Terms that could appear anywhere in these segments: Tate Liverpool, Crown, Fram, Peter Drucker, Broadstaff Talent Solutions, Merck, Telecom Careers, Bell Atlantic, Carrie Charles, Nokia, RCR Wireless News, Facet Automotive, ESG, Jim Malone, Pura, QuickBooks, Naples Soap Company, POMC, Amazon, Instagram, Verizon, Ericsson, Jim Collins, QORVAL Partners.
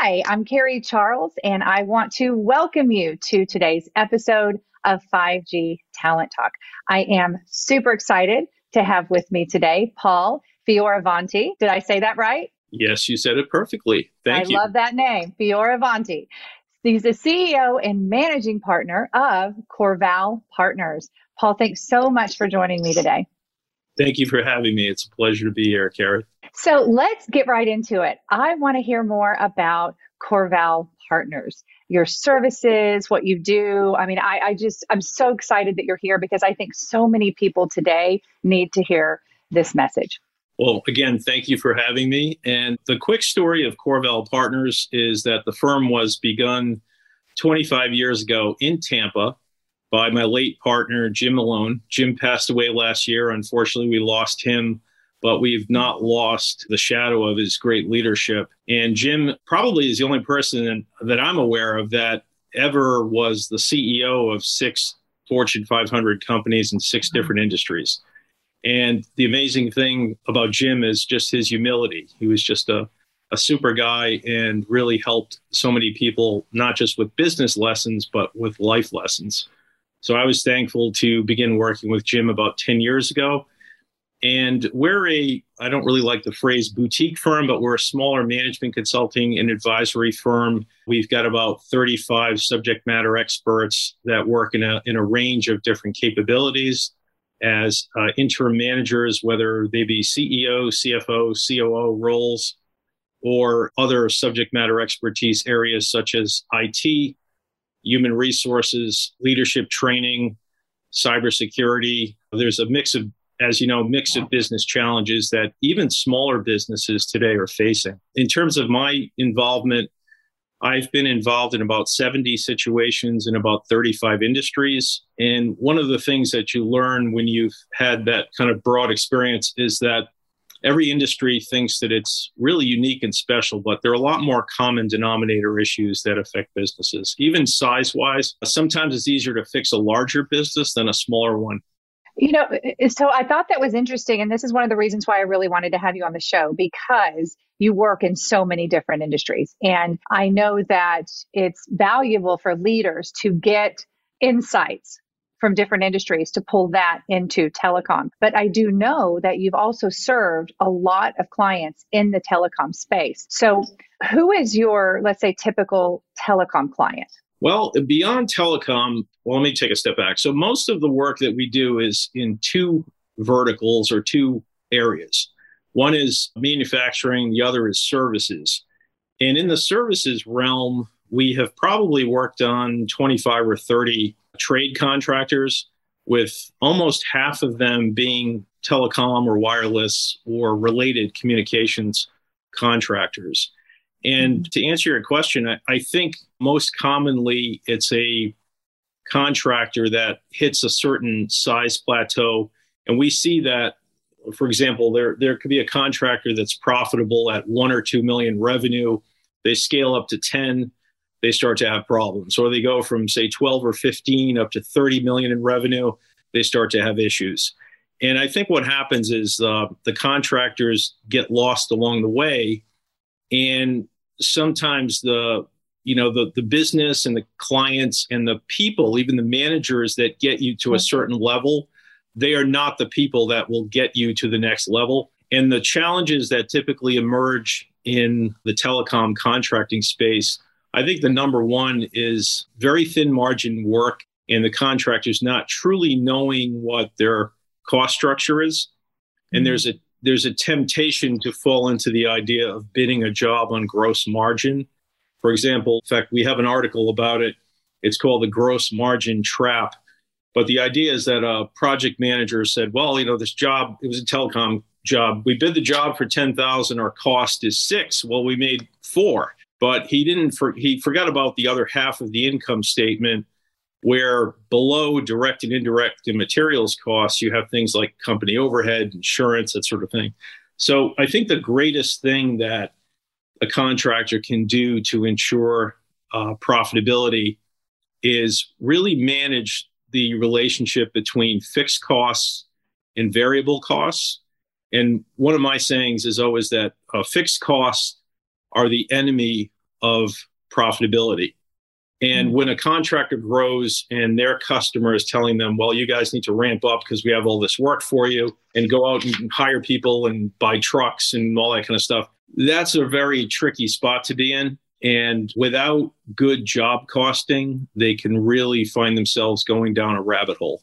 Hi, I'm Carrie Charles, and I want to welcome you to today's episode of 5G Talent Talk. I am super excited to have with me today Paul Fioravanti. Did I say that right? Yes, you said it perfectly. Thank you. I love that name, Fioravanti. He's the CEO and managing partner of QORVAL Partners. Paul, thanks so much for joining me today. Thank you for having me. It's a pleasure to be here, Carrie. So let's get right into it. I want to hear more about QORVAL Partners, your services, what you do. I mean, I'm so excited that you're here because I think so many people today need to hear this message. Well, again, thank you for having me. And the quick story of QORVAL Partners is that the firm was begun 25 years ago in Tampa by my late partner, Jim Malone. Jim passed away last year. Unfortunately, we lost him, but we've not lost the shadow of his great leadership. And Jim probably is the only person that I'm aware of that ever was the CEO of 6 Fortune 500 companies in 6 different industries. And the amazing thing about Jim is just his humility. He was just a super guy and really helped so many people, not just with business lessons, but with life lessons. So I was thankful to begin working with Jim about 10 years ago. And we're I don't really like the phrase boutique firm, but we're a smaller management consulting and advisory firm. We've got about 35 subject matter experts that work in a range of different capabilities as interim managers, whether they be CEO, CFO, COO roles, or other subject matter expertise areas such as IT, human resources, leadership training, cybersecurity. There's a mix of, as you know, mix of business challenges that even smaller businesses today are facing. In terms of my involvement, I've been involved in about 70 situations in about 35 industries. And one of the things that you learn when you've had that kind of broad experience is that every industry thinks that it's really unique and special, but there are a lot more common denominator issues that affect businesses, even size-wise. Sometimes it's easier to fix a larger business than a smaller one. You know, so I thought that was interesting. And this is one of the reasons why I really wanted to have you on the show, because you work in so many different industries. And I know that it's valuable for leaders to get insights from different industries to pull that into telecom. But I do know that you've also served a lot of clients in the telecom space. So who is your, let's say, typical telecom client? Well, beyond telecom, let me take a step back. So most of the work that we do is in 2 verticals or 2 areas. One is manufacturing, the other is services. And in the services realm, we have probably worked on 25 or 30 trade contractors, with almost half of them being telecom or wireless or related communications contractors. And to answer your question, I think most commonly it's a contractor that hits a certain size plateau. And we see that, for example, there could be a contractor that's profitable at $1 or $2 million revenue. They scale up to 10, they start to have problems. Or they go from, say, 12 or 15 up to 30 million in revenue, they start to have issues. And I think what happens is the contractors get lost along the way. And sometimes the business and the clients and the people, even the managers that get you to a certain level, they are not the people that will get you to the next level. And the challenges that typically emerge in the telecom contracting space, I think the number one is very thin margin work and the contractors not truly knowing what their cost structure is. And there's a temptation to fall into the idea of bidding a job on gross margin. For example, in fact, we have an article about it. It's called The Gross Margin Trap. But the idea is that a project manager said, well, you know, this job, it was a telecom job. We bid the job for $10,000. Our cost is $6,000. Well, we made $4,000, but he forgot about the other half of the income statement, where below direct and indirect and materials costs, you have things like company overhead, insurance, that sort of thing. So I think the greatest thing that a contractor can do to ensure profitability is really manage the relationship between fixed costs and variable costs. And one of my sayings is always that fixed costs are the enemy of profitability. And when a contractor grows and their customer is telling them, well, you guys need to ramp up because we have all this work for you, and go out and hire people and buy trucks and all that kind of stuff, that's a very tricky spot to be in. And without good job costing, they can really find themselves going down a rabbit hole.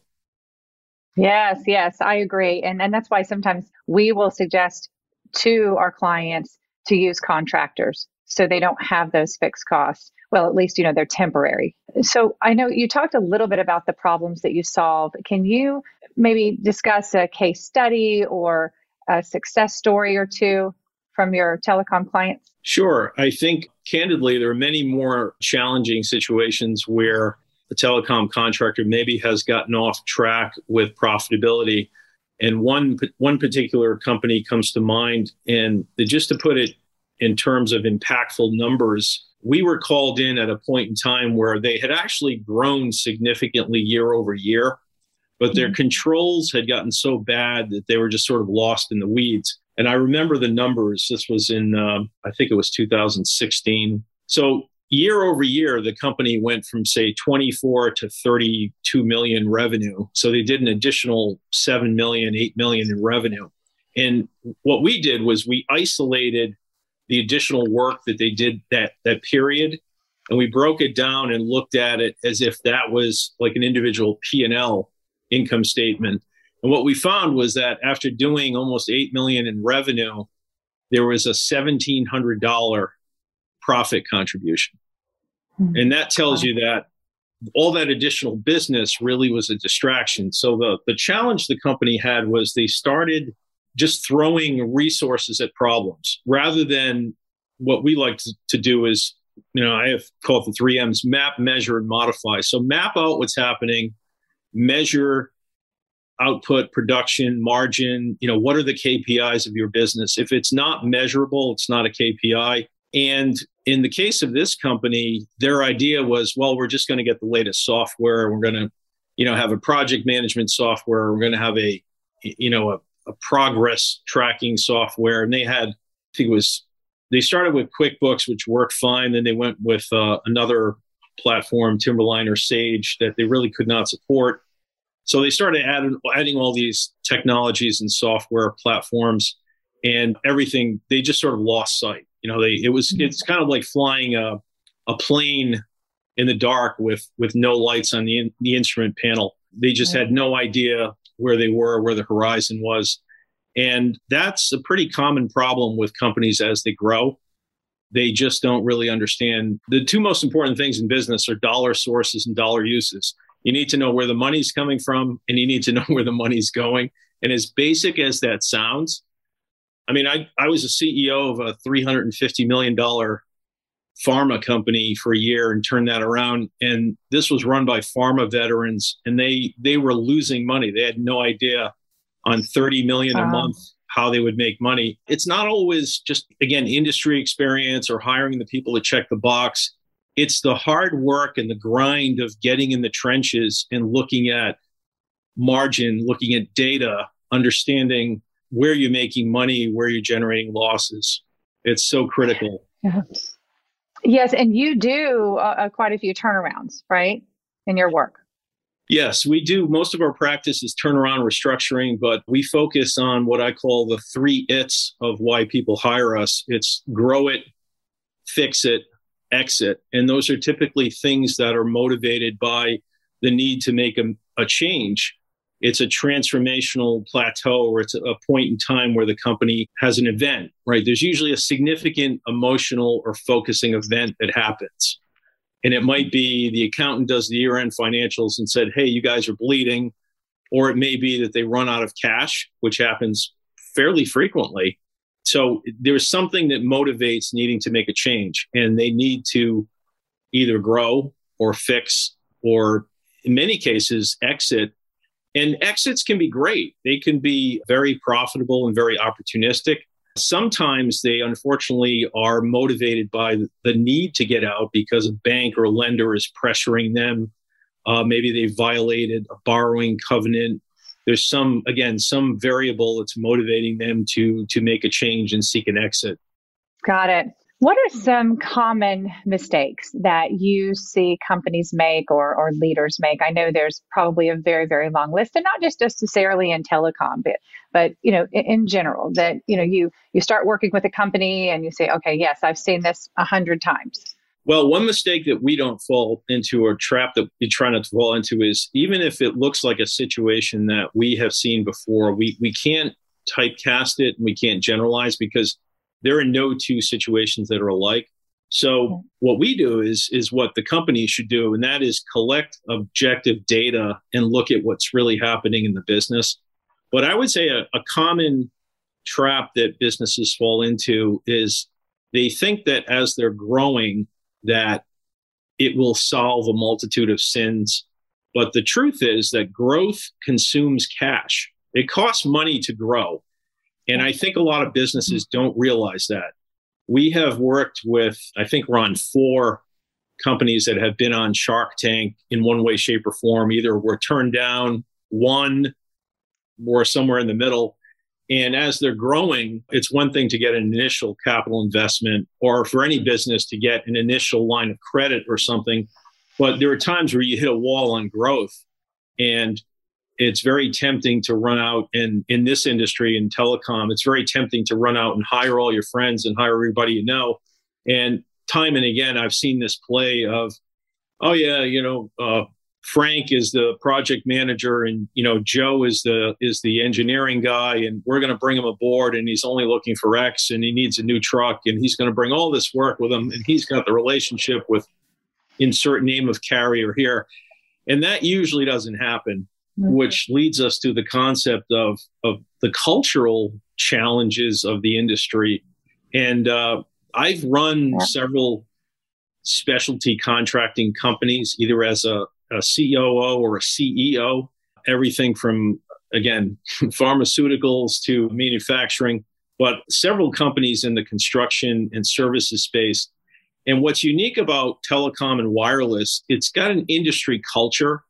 Yes, I agree. And that's why sometimes we will suggest to our clients to use contractors so they don't have those fixed costs. Well, at least, they're temporary. So I know you talked a little bit about the problems that you solve. Can you maybe discuss a case study or a success story or two from your telecom clients? Sure. I think, candidly, there are many more challenging situations where the telecom contractor maybe has gotten off track with profitability. And one particular company comes to mind, and just to put it in terms of impactful numbers, we were called in at a point in time where they had actually grown significantly year over year, but their controls had gotten so bad that they were just sort of lost in the weeds. And I remember the numbers. This was in, I think it was 2016. So year over year, the company went from, say, 24 to 32 million revenue. So they did an additional 7 million, 8 million in revenue. And what we did was we isolated the additional work that they did that period, and we broke it down and looked at it as if that was like an individual P&L income statement. And what we found was that after doing almost $8 million in revenue, there was a $1,700 profit contribution. Mm-hmm. And that tells you that all that additional business really was a distraction. So the challenge the company had was they started just throwing resources at problems rather than what we like to do is, I have called the 3 M's: map, measure, and modify. So map out what's happening, measure output, production, margin, what are the KPIs of your business? If it's not measurable, it's not a KPI. And in the case of this company, their idea was, well, we're just going to get the latest software. We're going to, have a project management software. We're going to have a progress tracking software. And they had, they started with QuickBooks, which worked fine. Then they went with another platform, Timberline or Sage, that they really could not support. So they started adding all these technologies and software platforms and everything. They just sort of lost sight. It's kind of like flying a plane in the dark with no lights on the instrument panel. They just had no idea where they were, where the horizon was. And that's a pretty common problem with companies as they grow. They just don't really understand. The two most important things in business are dollar sources and dollar uses. You need to know where the money's coming from, and you need to know where the money's going. And as basic as that sounds, I mean, I was a CEO of a $350 million pharma company for a year and turned that around. And this was run by pharma veterans, and they were losing money. They had no idea on $30 million a month how they would make money. It's not always just, again, industry experience or hiring the people to check the box. It's the hard work and the grind of getting in the trenches and looking at margin, looking at data, understanding where you're making money, where you're generating losses. It's so critical. Yeah. Yes. And you do quite a few turnarounds, right, in your work? Yes, we do. Most of our practice is turnaround restructuring, but we focus on what I call the 3 It's of why people hire us. It's grow it, fix it, exit. And those are typically things that are motivated by the need to make a change. It's a transformational plateau, or it's a point in time where the company has an event, right? There's usually a significant emotional or focusing event that happens. And it might be the accountant does the year-end financials and said, hey, you guys are bleeding. Or it may be that they run out of cash, which happens fairly frequently. So there's something that motivates needing to make a change, and they need to either grow or fix, or in many cases, exit. And exits can be great. They can be very profitable and very opportunistic. Sometimes they, unfortunately, are motivated by the need to get out because a bank or a lender is pressuring them. Maybe they violated a borrowing covenant. There's some variable that's motivating them to make a change and seek an exit. Got it. What are some common mistakes that you see companies make or leaders make? I know there's probably a very, very long list, and not just necessarily in telecom, but you know, in general, that you know, you start working with a company and you say, okay, yes, I've seen this 100 times. Well, one mistake that we don't fall into, or trap that we try not to fall into, is even if it looks like a situation that we have seen before, we can't typecast it and we can't generalize, because there are no two situations that are alike. So what we do is what the company should do, and that is collect objective data and look at what's really happening in the business. But I would say a common trap that businesses fall into is they think that as they're growing, that it will solve a multitude of sins. But the truth is that growth consumes cash. It costs money to grow. And I think a lot of businesses don't realize that. We have worked with, I think we're on 4 companies that have been on Shark Tank in one way, shape, or form. Either were turned down, one, or somewhere in the middle. And as they're growing, it's one thing to get an initial capital investment, or for any business to get an initial line of credit or something. But there are times where you hit a wall on growth, and it's very tempting to run out, and in this industry, in telecom, it's very tempting to run out and hire all your friends and hire everybody you know. And time and again, I've seen this play of, oh yeah, you know, Frank is the project manager, and you know, Joe is the engineering guy, and we're going to bring him aboard, and he's only looking for X, and he needs a new truck, and he's going to bring all this work with him, and he's got the relationship with insert name of carrier here, and that usually doesn't happen. Mm-hmm. Which leads us to the concept of the cultural challenges of the industry. And I've run several specialty contracting companies, either as a COO or a CEO, everything from, again, pharmaceuticals to manufacturing, but several companies in the construction and services space. And what's unique about telecom and wireless, it's got an industry culture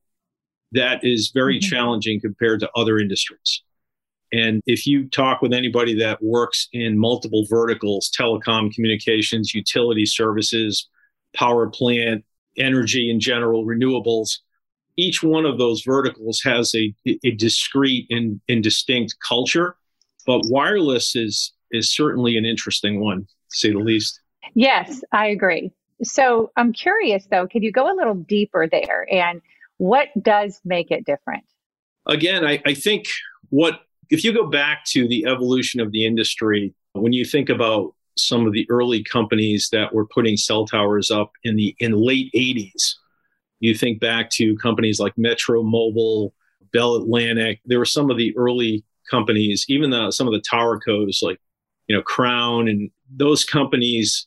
that is very mm-hmm. challenging compared to other industries. And if you talk with anybody that works in multiple verticals, telecom, communications, utility services, power plant, energy in general, renewables, each one of those verticals has a discrete and distinct culture. But wireless is certainly an interesting one, to say the least. Yes, I agree. So I'm curious, though, could you go a little deeper there? And what does make it different? Again, I think if you go back to the evolution of the industry, when you think about some of the early companies that were putting cell towers up in the late 80s, you think back to companies like Metro Mobile, Bell Atlantic. There were some of the early companies, even some of the tower cos like, you know, Crown, and those companies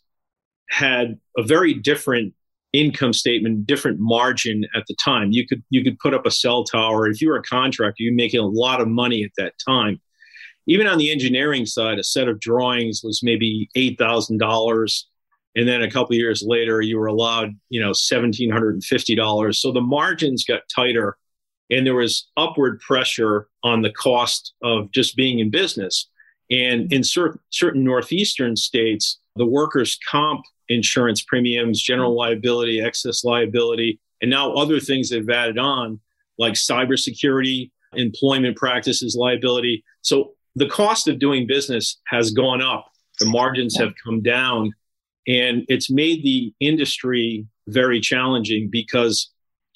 had a very different income statement, different margin at the time. You could put up a cell tower. If you were a contractor, you're making a lot of money at that time. Even on the engineering side, a set of drawings was maybe $8,000. And then a couple of years later, you were allowed, you know, $1,750. So the margins got tighter, and there was upward pressure on the cost of just being in business. And in certain northeastern states, the workers' comp insurance premiums, general liability, excess liability, and now other things they've added on, like cybersecurity, employment practices, liability. So the cost of doing business has gone up. The margins have come down, and it's made the industry very challenging, because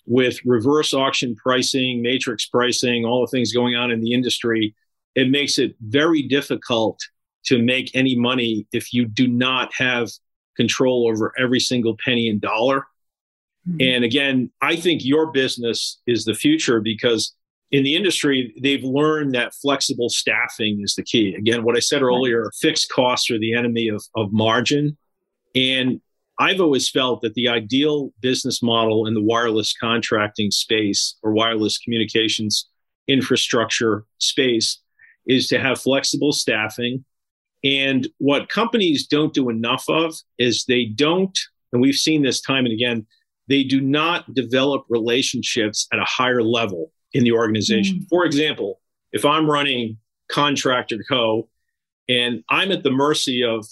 with reverse auction pricing, matrix pricing, all the things going on in the industry, it makes it very difficult to make any money if you do not have control over every single penny and dollar. Mm-hmm. And again, I think your business is the future, because in the industry, they've learned that flexible staffing is the key. Again, what I said earlier, fixed costs are the enemy of margin. And I've always felt that the ideal business model in the wireless contracting space or wireless communications infrastructure space is to have flexible staffing. And what companies don't do enough of is they don't, and we've seen this time and again, they do not develop relationships at a higher level in the organization. Mm. For example, if I'm running Contractor Co. and I'm at the mercy of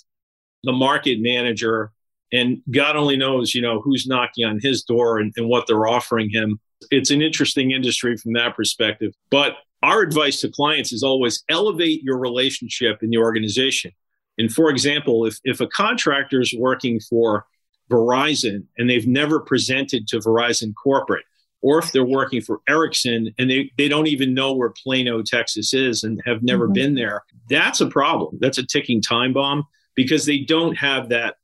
the market manager, and God only knows, you know, who's knocking on his door and what they're offering him. It's an interesting industry from that perspective. But our advice to clients is always elevate your relationship in the organization. And for example, if a contractor is working for Verizon and they've never presented to Verizon corporate, or if they're working for Ericsson and they don't even know where Plano, Texas is and have never mm-hmm. been there, that's a problem. That's a ticking time bomb because they don't have that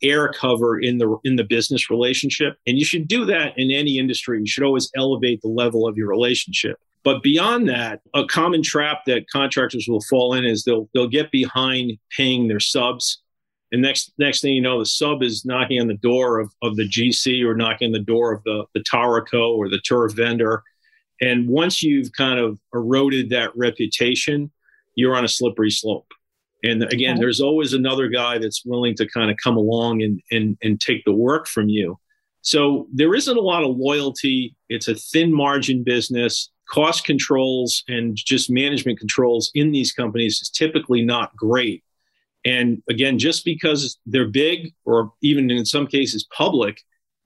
air cover in the business relationship. And you should do that in any industry. You should always elevate the level of your relationship. But beyond that, a common trap that contractors will fall in is they'll get behind paying their subs. And next thing you know, the sub is knocking on the door of the GC or knocking on the door of the tower co or the turf vendor. And once you've kind of eroded that reputation, you're on a slippery slope. And again, okay. There's always another guy that's willing to kind of come along and take the work from you. So there isn't a lot of loyalty. It's a thin margin business. Cost controls and just management controls in these companies is typically not great. And again, just because they're big or even in some cases public,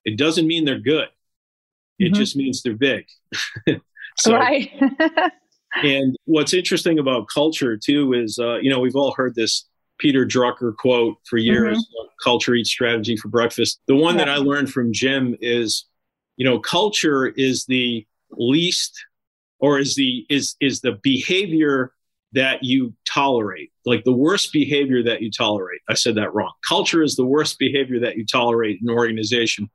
it doesn't mean they're good. It mm-hmm. just means they're big. So, right. And what's interesting about culture too is, we've all heard this Peter Drucker quote for years, mm-hmm. culture eats strategy for breakfast. The one that I learned from Jim is, culture is the least or is the behavior that you tolerate, like the worst behavior that you tolerate. I said that wrong. Culture is the worst behavior that you tolerate in an organization.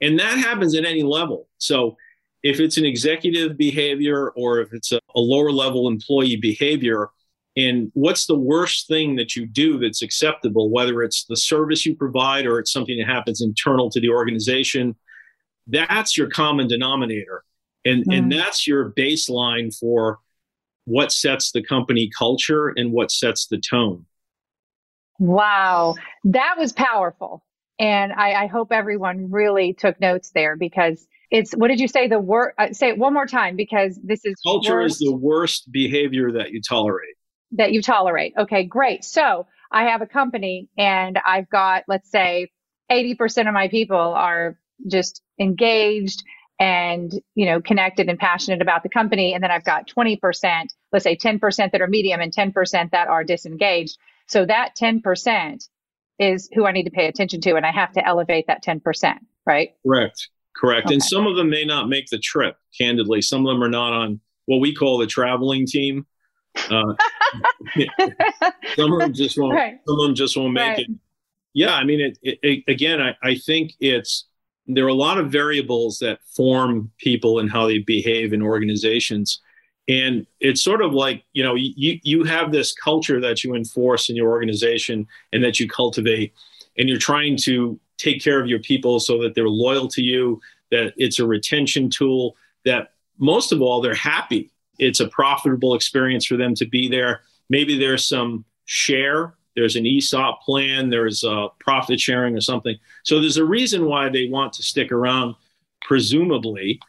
And that happens at any level. So if it's an executive behavior or if it's a lower level employee behavior, and what's the worst thing that you do that's acceptable, whether it's the service you provide or it's something that happens internal to the organization, that's your common denominator. And that's your baseline for what sets the company culture and what sets the tone. Wow, that was powerful. And I hope everyone really took notes there because it's, what did you say? The word, say it one more time because this is culture is the worst behavior that you tolerate. That you tolerate. Okay, great. So I have a company and I've got, let's say 80% of my people are just engaged and, connected and passionate about the company. And then I've got 20%, let's say 10% that are medium and 10% that are disengaged. So that 10% is who I need to pay attention to. And I have to elevate that 10%, right? Correct. Okay. And some of them may not make the trip, candidly. Some of them are not on what we call the traveling team. Some of them just won't, right. Some of them just won't make it. Yeah, I mean, I think it's, there are a lot of variables that form people and how they behave in organizations. And it's sort of like, you have this culture that you enforce in your organization and that you cultivate, and you're trying to take care of your people so that they're loyal to you, that it's a retention tool, that most of all, they're happy. It's a profitable experience for them to be there. Maybe there's some share. There's an ESOP plan, there's profit sharing or something. So there's a reason why they want to stick around, presumably.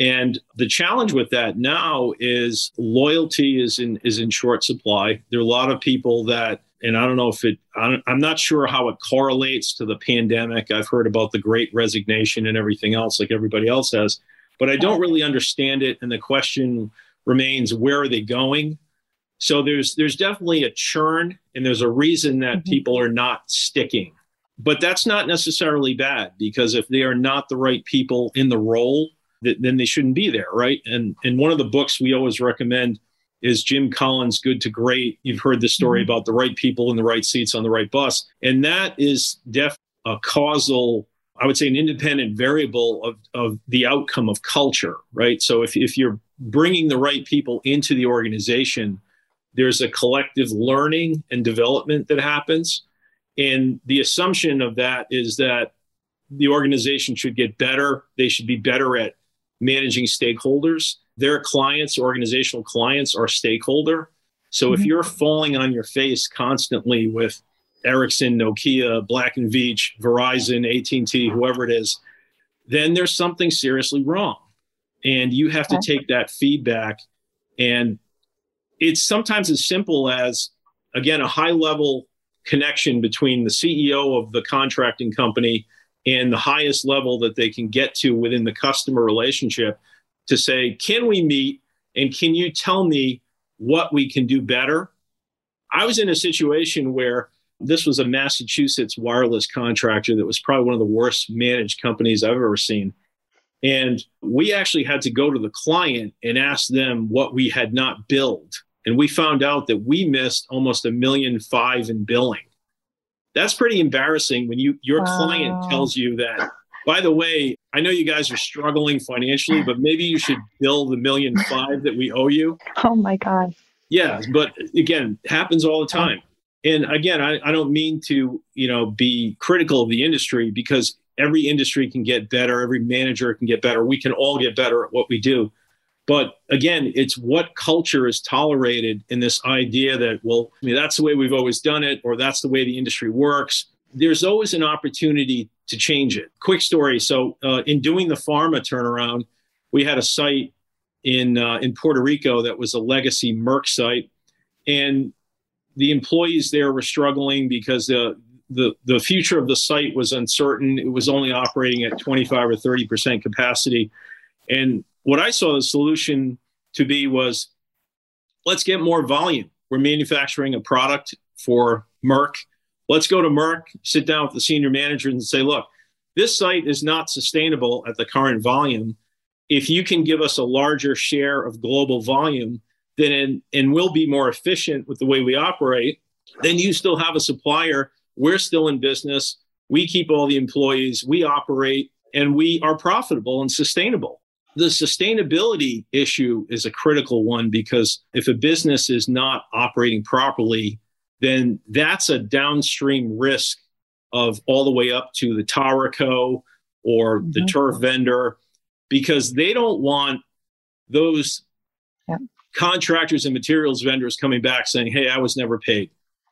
And the challenge with that now is loyalty is in short supply. There are a lot of people that, and I don't know if it, I'm not sure how it correlates to the pandemic. I've heard about the Great Resignation and everything else like everybody else has, but I don't really understand it. And the question remains, where are they going? So there's definitely a churn and there's a reason that mm-hmm. people are not sticking. But that's not necessarily bad because if they are not the right people in the role, then they shouldn't be there, right? And one of the books we always recommend is Jim Collins' Good to Great. You've heard the story mm-hmm. about the right people in the right seats on the right bus. And that is definitely a causal, I would say an independent variable of the outcome of culture, right? So if you're bringing the right people into the organization, there's a collective learning and development that happens. And the assumption of that is that the organization should get better. They should be better at managing stakeholders. Their clients, organizational clients, are stakeholder. So if you're falling on your face constantly with Ericsson, Nokia, Black & Veatch, Verizon, AT&T, whoever it is, then there's something seriously wrong. And you have to take that feedback. And it's sometimes as simple as, again, a high-level connection between the CEO of the contracting company and the highest level that they can get to within the customer relationship to say, can we meet and can you tell me what we can do better? I was in a situation where this was a Massachusetts wireless contractor that was probably one of the worst managed companies I've ever seen. And we actually had to go to the client and ask them what we had not billed. And we found out that we missed almost $1.5 million in billing. That's pretty embarrassing when your client tells you that, by the way, I know you guys are struggling financially, but maybe you should bill the $1.5 million that we owe you. Oh my God. Yeah. But again, happens all the time. And again, I don't mean to, be critical of the industry, because every industry can get better. Every manager can get better. We can all get better at what we do. But again, it's what culture is tolerated in this idea that, well, that's the way we've always done it, or that's the way the industry works. There's always an opportunity to change it. Quick story. So in doing the pharma turnaround, we had a site in Puerto Rico that was a legacy Merck site. And the employees there were struggling because the future of the site was uncertain. It was only operating at 25 or 30% capacity. And what I saw the solution to be was, let's get more volume. We're manufacturing a product for Merck. Let's go to Merck, sit down with the senior managers and say, look, this site is not sustainable at the current volume. If you can give us a larger share of global volume, then and we'll be more efficient with the way we operate, then you still have a supplier. We're still in business. We keep all the employees. We operate, and we are profitable and sustainable. The sustainability issue is a critical one, because if a business is not operating properly, then that's a downstream risk of all the way up to the tower co or the turf vendor, because they don't want those contractors and materials vendors coming back saying, hey, I was never paid,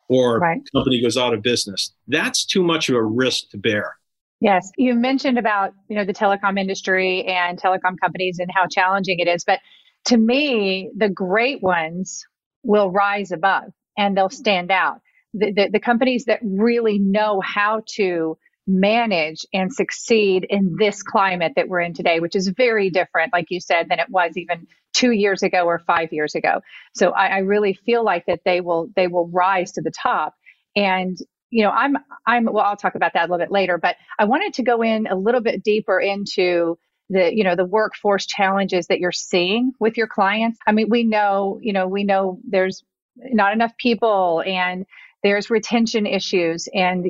or company goes out of business. That's too much of a risk to bear. Yes. You mentioned about, the telecom industry and telecom companies and how challenging it is. But to me, the great ones will rise above and they'll stand out. The companies that really know how to manage and succeed in this climate that we're in today, which is very different, like you said, than it was even 2 years ago or 5 years ago. So I really feel like that they will rise to the top. And I'll talk about that a little bit later, but I wanted to go in a little bit deeper into the workforce challenges that you're seeing with your clients. I mean, we know there's not enough people, and there's retention issues, and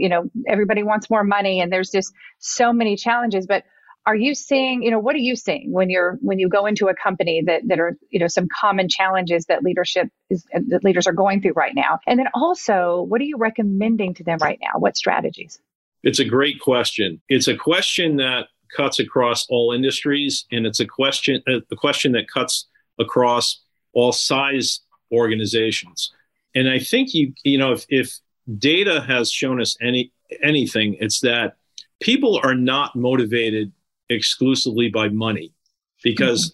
everybody wants more money, and there's just so many challenges. But are you seeing, what are you seeing when you go into a company that are, some common challenges that leaders are going through right now? And then also, what are you recommending to them right now? What strategies? It's a great question. It's a question that cuts across all industries, and it's a question that cuts across all size organizations. And I think if data has shown us anything, it's that people are not motivated exclusively by money, because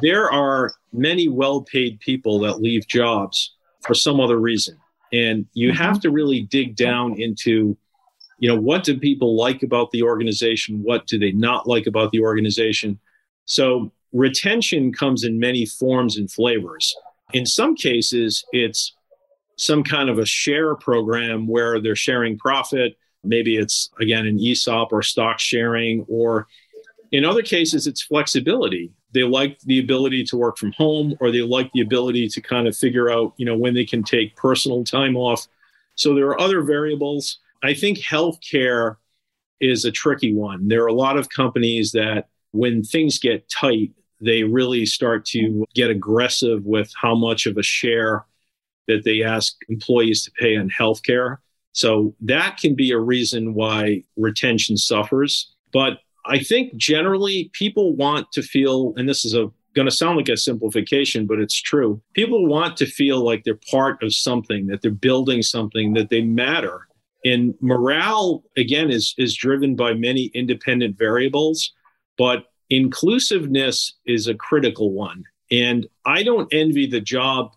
there are many well-paid people that leave jobs for some other reason. And you have to really dig down into, what do people like about the organization? What do they not like about the organization? So retention comes in many forms and flavors. In some cases, it's some kind of a share program where they're sharing profit. Maybe it's, again, an ESOP or stock sharing, or in other cases, it's flexibility. They like the ability to work from home, or they like the ability to kind of figure out, when they can take personal time off. So there are other variables. I think healthcare is a tricky one. There are a lot of companies that when things get tight, they really start to get aggressive with how much of a share that they ask employees to pay on healthcare. So that can be a reason why retention suffers. But I think generally people want to feel, and this is going to sound like a simplification, but it's true. People want to feel like they're part of something, that they're building something, that they matter. And morale, again, is driven by many independent variables, but inclusiveness is a critical one. And I don't envy the job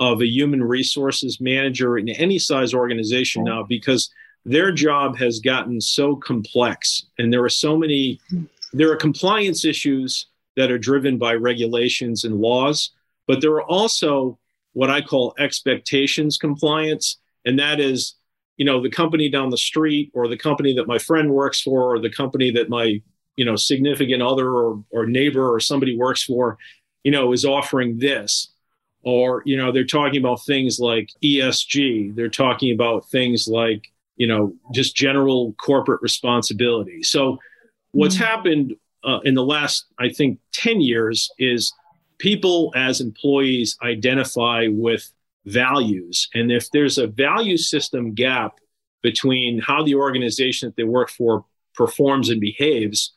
of a human resources manager in any size organization now, because their job has gotten so complex. And there are compliance issues that are driven by regulations and laws, but there are also what I call expectations compliance. And that is, the company down the street or the company that my friend works for, or the company that my, significant other or neighbor or somebody works for, is offering this. Or, they're talking about things like ESG. They're talking about things like, just general corporate responsibility. So what's happened in the last, I think, 10 years is people as employees identify with values. And if there's a value system gap between how the organization that they work for performs and behaves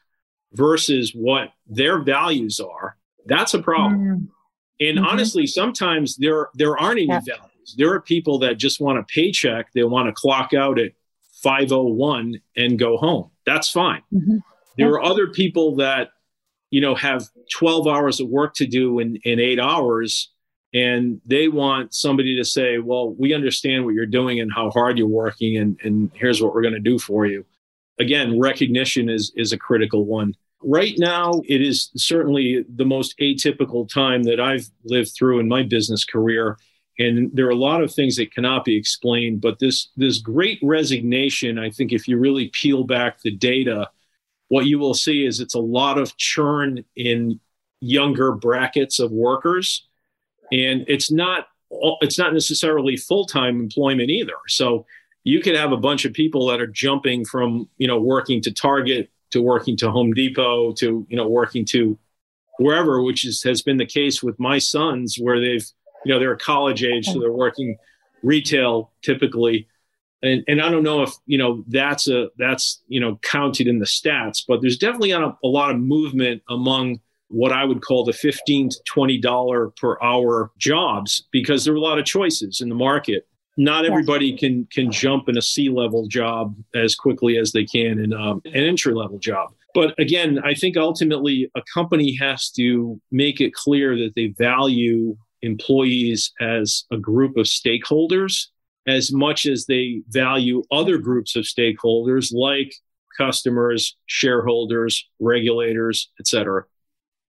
versus what their values are, that's a problem. And honestly, sometimes there aren't any values. There are people that just want a paycheck. They want to clock out at 5:01 and go home. That's fine. There are other people that, have 12 hours of work to do in 8 hours, and they want somebody to say, well, we understand what you're doing and how hard you're working, and here's what we're going to do for you. Again, recognition is a critical one. Right now, it is certainly the most atypical time that I've lived through in my business career. And there are a lot of things that cannot be explained. But this great resignation, I think if you really peel back the data, what you will see is it's a lot of churn in younger brackets of workers. And it's not necessarily full-time employment either. So you could have a bunch of people that are jumping from, working to Target to working to Home Depot to, working to wherever, which has been the case with my sons, where they've, they're college age, so they're working retail typically. And I don't know if, that's counted in the stats, but there's definitely a lot of movement among what I would call the $15 to $20 per hour jobs, because there are a lot of choices in the market. Not everybody can jump in a C-level job as quickly as they can in an entry-level job. But again, I think ultimately a company has to make it clear that they value employees as a group of stakeholders as much as they value other groups of stakeholders like customers, shareholders, regulators, et cetera.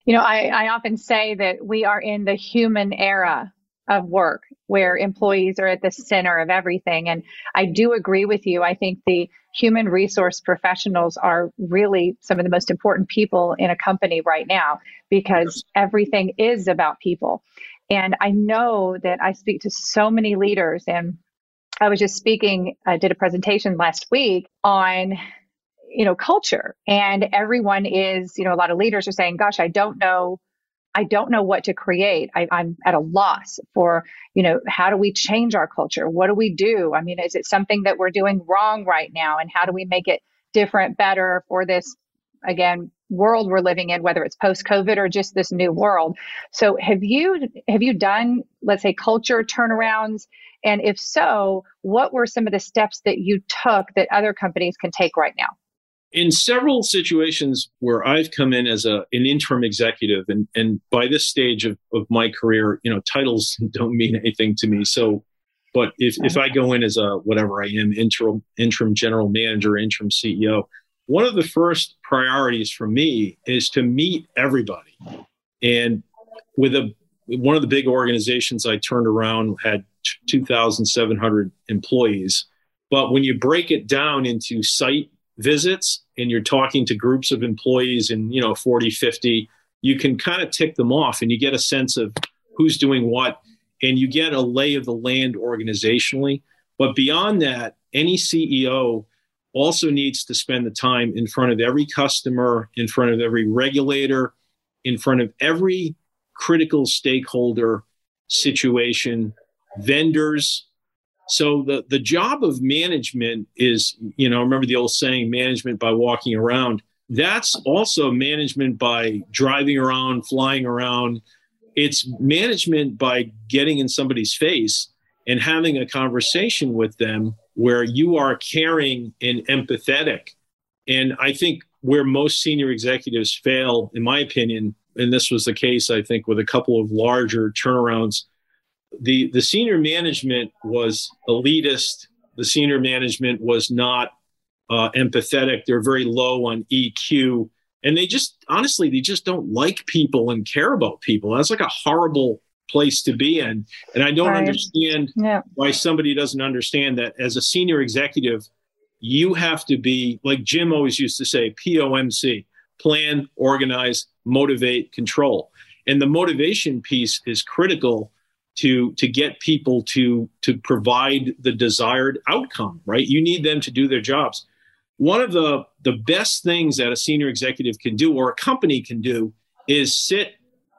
I often say that we are in the human era of work, where employees are at the center of everything. And I do agree with you. I think the human resource professionals are really some of the most important people in a company right now, because everything is about people. And I know that I speak to so many leaders, and I was just speaking, I did a presentation last week on culture, and everyone is, a lot of leaders are saying, gosh, I don't know what to create. I'm at a loss for, how do we change our culture? What do we do? I mean, is it something that we're doing wrong right now? And how do we make it different, better for this, again, world we're living in, whether it's post-COVID or just this new world? So have you done, let's say, culture turnarounds? And if so, what were some of the steps that you took that other companies can take right now? In several situations where I've come in as an interim executive, and by this stage of my career, titles don't mean anything to me. So, but if I go in as a whatever I am, interim general manager, interim CEO, one of the first priorities for me is to meet everybody. And with one of the big organizations I turned around had 2,700 employees. But when you break it down into site visits, and you're talking to groups of employees in, 40, 50, you can kind of tick them off and you get a sense of who's doing what, and you get a lay of the land organizationally. But beyond that, any CEO also needs to spend the time in front of every customer, in front of every regulator, in front of every critical stakeholder situation, vendors. So the job of management is, you know, remember the old saying, management by walking around. That's also management by driving around, flying around. It's management by getting in somebody's face and having a conversation with them where you are caring and empathetic. And I think where most senior executives fail, in my opinion, and this was the case, I think, with a couple of larger turnarounds, the senior management was elitist. The senior management was not empathetic. They're very low on EQ. And they just, honestly, they just don't like people and care about people. That's like a horrible place to be in. And I don't understand why somebody doesn't understand that as a senior executive, you have to be, like Jim always used to say, POMC, plan, organize, motivate, control. And the motivation piece is critical to get people to provide the desired outcome, right? You need them to do their jobs. One of the best things that a senior executive can do or a company can do is sit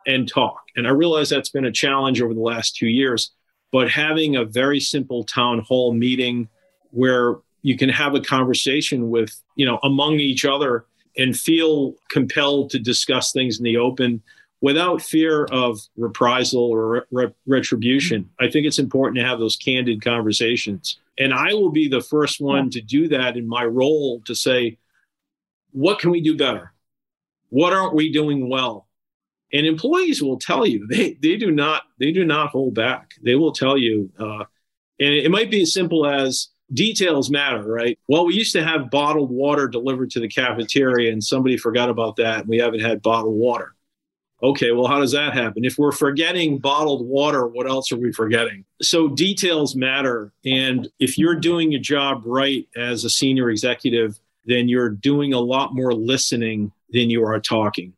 and talk. And I realize that's been a challenge over the last 2 years, but having a very simple town hall meeting where you can have a conversation with, you know, among each other and feel compelled to discuss things in the open without fear of reprisal or retribution. I think it's important to have those candid conversations. And I will be the first one to do that in my role, to say, what can we do better? What aren't we doing well? And employees will tell you, they do not hold back. They will tell you, and it might be as simple as details matter, right? Well, we used to have bottled water delivered to the cafeteria and somebody forgot about that. And we haven't had bottled water. Okay, well, how does that happen? If we're forgetting bottled water, what else are we forgetting? So details matter. And if you're doing your job right as a senior executive, then you're doing a lot more listening than you are talking.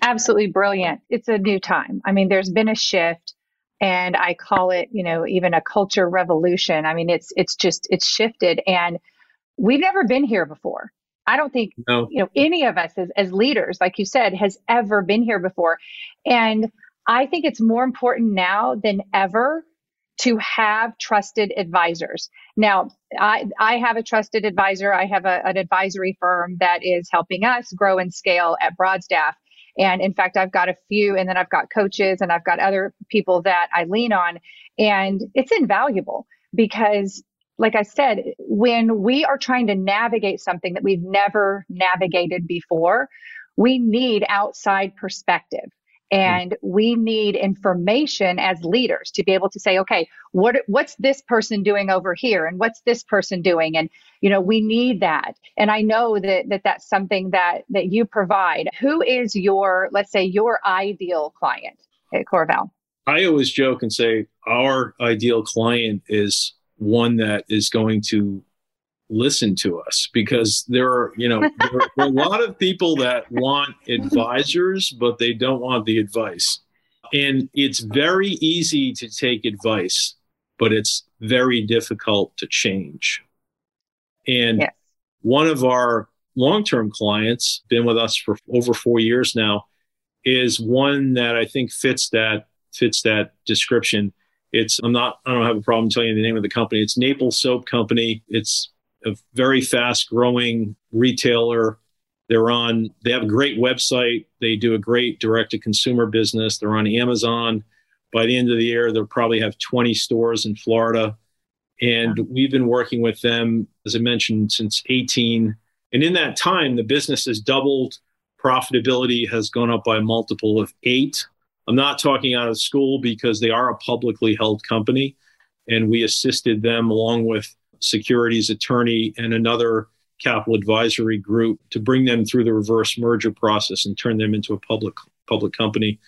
Absolutely brilliant. It's a new time. I mean, there's been a shift, and I call it, you know, even a culture revolution. I mean, it's shifted, and we've never been here before. I don't think you know, any of us as leaders, like you said, has ever been here before. And I think it's more important now than ever to have trusted advisors. Now, I have a trusted advisor. I have an advisory firm that is helping us grow and scale at Broadstaff. And in fact, I've got a few, and then I've got coaches, and I've got other people that I lean on. And it's invaluable because, like I said, when we are trying to navigate something that we've never navigated before, we need outside perspective, and we need information as leaders to be able to say, okay, what's this person doing over here, and what's this person doing, and you know, we need that. And I know that's something that you provide. Who is your, let's say, your ideal client at QORVAL? I always joke and say our ideal client is one that is going to listen to us, because there are a lot of people that want advisors, but they don't want the advice. And it's very easy to take advice, but it's very difficult to change. And one of our long-term clients, been with us for over 4 years now, is one that I think fits that description. I don't have a problem telling you the name of the company. It's Naples Soap Company. It's a very fast growing retailer. They have a great website. They do a great direct to consumer business. They're on Amazon. By the end of the year, they'll probably have 20 stores in Florida. And we've been working with them, as I mentioned, since 2018. And in that time, the business has doubled. Profitability has gone up by a multiple of 8. I'm not talking out of school, because they are a publicly held company, and we assisted them along with securities attorney and another capital advisory group to bring them through the reverse merger process and turn them into a public company.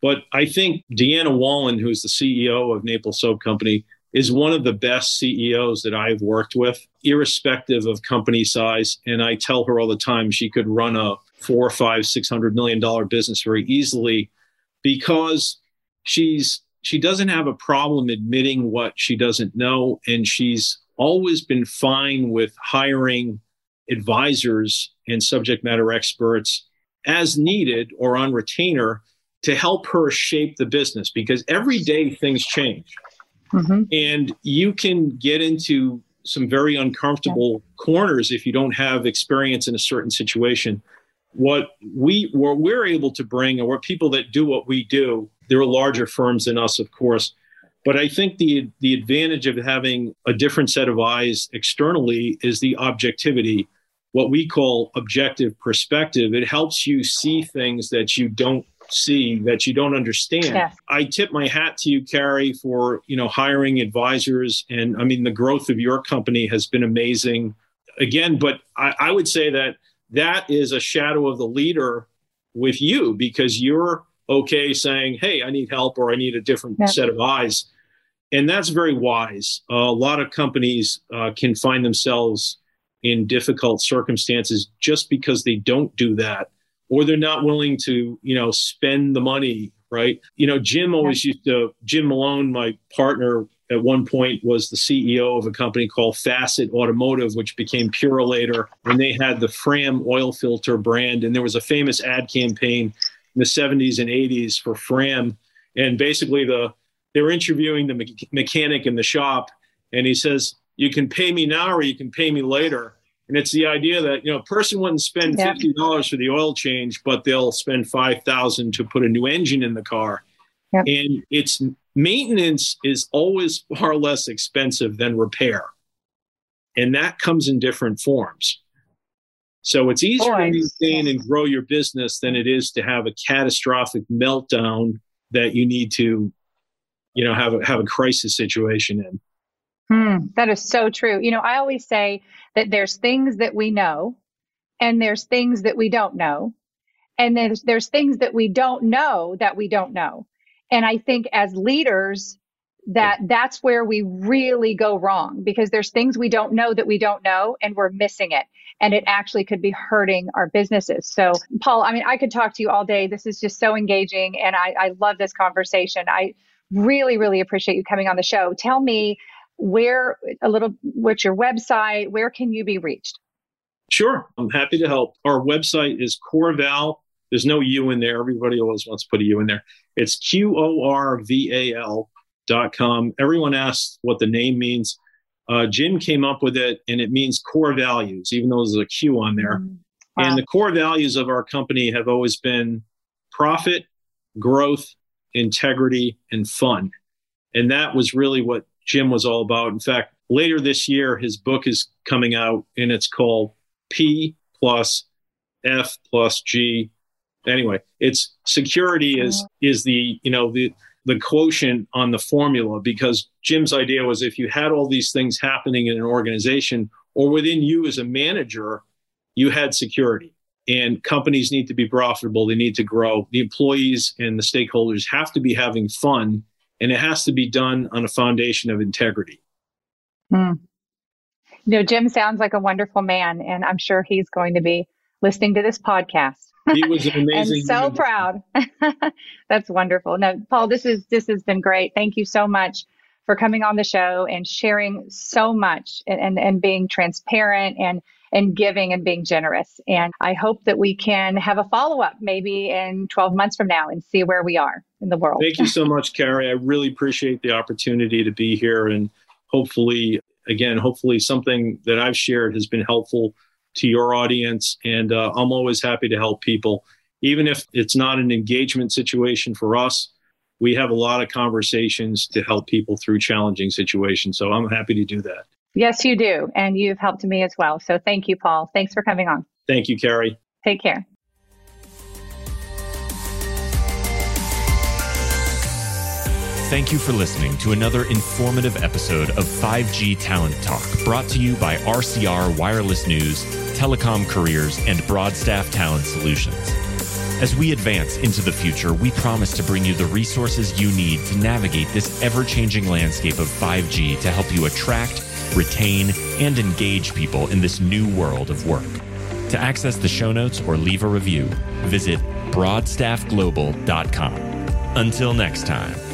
But I think Deanna Wallen, who's the CEO of Naples Soap Company, is one of the best CEOs that I've worked with, irrespective of company size. And I tell her all the time, she could run a $400, $500, $600 million business very easily, because she doesn't have a problem admitting what she doesn't know. And she's always been fine with hiring advisors and subject matter experts as needed or on retainer to help her shape the business, because every day things change. Mm-hmm. And you can get into some very uncomfortable corners if you don't have experience in a certain situation. What we're able to bring, and what people that do what we do, there are larger firms than us, of course. But I think the advantage of having a different set of eyes externally is the objectivity, what we call objective perspective. It helps you see things that you don't see, that you don't understand. Yeah. I tip my hat to you, Carrie, for hiring advisors. And I mean, the growth of your company has been amazing. Again, but I would say that is a shadow of the leader with you, because you're okay saying, hey, I need help, or I need a different set of eyes. And that's very wise. A lot of companies can find themselves in difficult circumstances just because they don't do that, or they're not willing to, spend the money, right? Jim always used to, Jim Malone, my partner at one point, was the CEO of a company called Facet Automotive, which became Pura later, and they had the Fram oil filter brand. And there was a famous ad campaign in the 70s and 80s for Fram. And basically they were interviewing the mechanic in the shop, and he says, you can pay me now or you can pay me later. And it's the idea that, a person wouldn't spend $50 for the oil change, but they'll spend $5,000 to put a new engine in the car. Yep. And it's maintenance is always far less expensive than repair. And that comes in different forms. So it's easier to maintain and grow your business than it is to have a catastrophic meltdown that you need to, have a crisis situation in. That is so true. I always say that there's things that we know, and there's things that we don't know. And there's things that we don't know that we don't know. And I think as leaders, that's where we really go wrong, because there's things we don't know that we don't know, and we're missing it. And it actually could be hurting our businesses. So, Paul, I mean, I could talk to you all day. This is just so engaging. And I love this conversation. I really, really appreciate you coming on the show. Tell me, what's your website? Where can you be reached? Sure. I'm happy to help. Our website is QORVAL. There's no U in there. Everybody always wants to put a U in there. It's QORVAL.com. Everyone asks what the name means. Jim came up with it, and it means core values, even though there's a Q on there. Wow. And the core values of our company have always been profit, growth, integrity, and fun. And that was really what Jim was all about. In fact, later this year, his book is coming out, and it's called P+F+G. Anyway, it's security is the quotient on the formula, because Jim's idea was if you had all these things happening in an organization or within you as a manager, you had security. And companies need to be profitable. They need to grow. The employees and the stakeholders have to be having fun. And it has to be done on a foundation of integrity. Jim sounds like a wonderful man, and I'm sure he's going to be listening to this podcast. He was an amazing and so proud. That's wonderful. No, Paul, this has been great. Thank you so much for coming on the show and sharing so much and being transparent and giving and being generous. And I hope that we can have a follow-up maybe in 12 months from now and see where we are in the world. Thank you so much, Carrie. I really appreciate the opportunity to be here. And hopefully something that I've shared has been helpful to your audience. And I'm always happy to help people. Even if it's not an engagement situation for us, we have a lot of conversations to help people through challenging situations. So I'm happy to do that. Yes, you do. And you've helped me as well. So thank you, Paul. Thanks for coming on. Thank you, Carrie. Take care. Thank you for listening to another informative episode of 5G Talent Talk, brought to you by RCR Wireless News, Telecom Careers, and Broadstaff Talent Solutions. As we advance into the future, we promise to bring you the resources you need to navigate this ever-changing landscape of 5G to help you attract, retain, and engage people in this new world of work. To access the show notes or leave a review, visit broadstaffglobal.com. Until next time.